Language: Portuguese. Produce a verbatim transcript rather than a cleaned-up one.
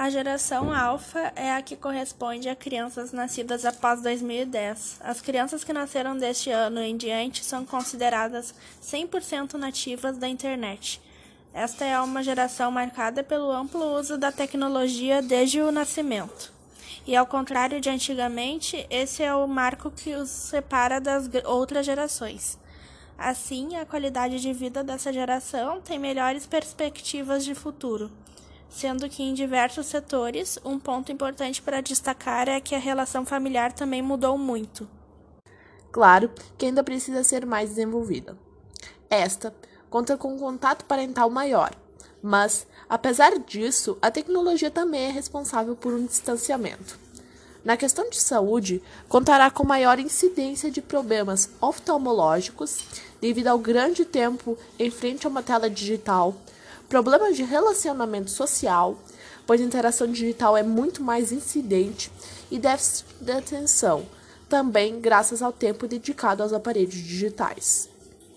A geração alfa é a que corresponde a crianças nascidas após dois mil e dez. As crianças que nasceram deste ano em diante são consideradas cem por cento nativas da internet. Esta é uma geração marcada pelo amplo uso da tecnologia desde o nascimento. E ao contrário de antigamente, esse é o marco que os separa das outras gerações. Assim, a qualidade de vida dessa geração tem melhores perspectivas de futuro. Sendo que em diversos setores, um ponto importante para destacar é que a relação familiar também mudou muito. Claro que ainda precisa ser mais desenvolvida. Esta conta com um contato parental maior, mas, apesar disso, a tecnologia também é responsável por um distanciamento. Na questão de saúde, contará com maior incidência de problemas oftalmológicos devido ao grande tempo em frente a uma tela digital, problemas de relacionamento social, pois a interação digital é muito mais incidente e déficit de atenção, também graças ao tempo dedicado aos aparelhos digitais.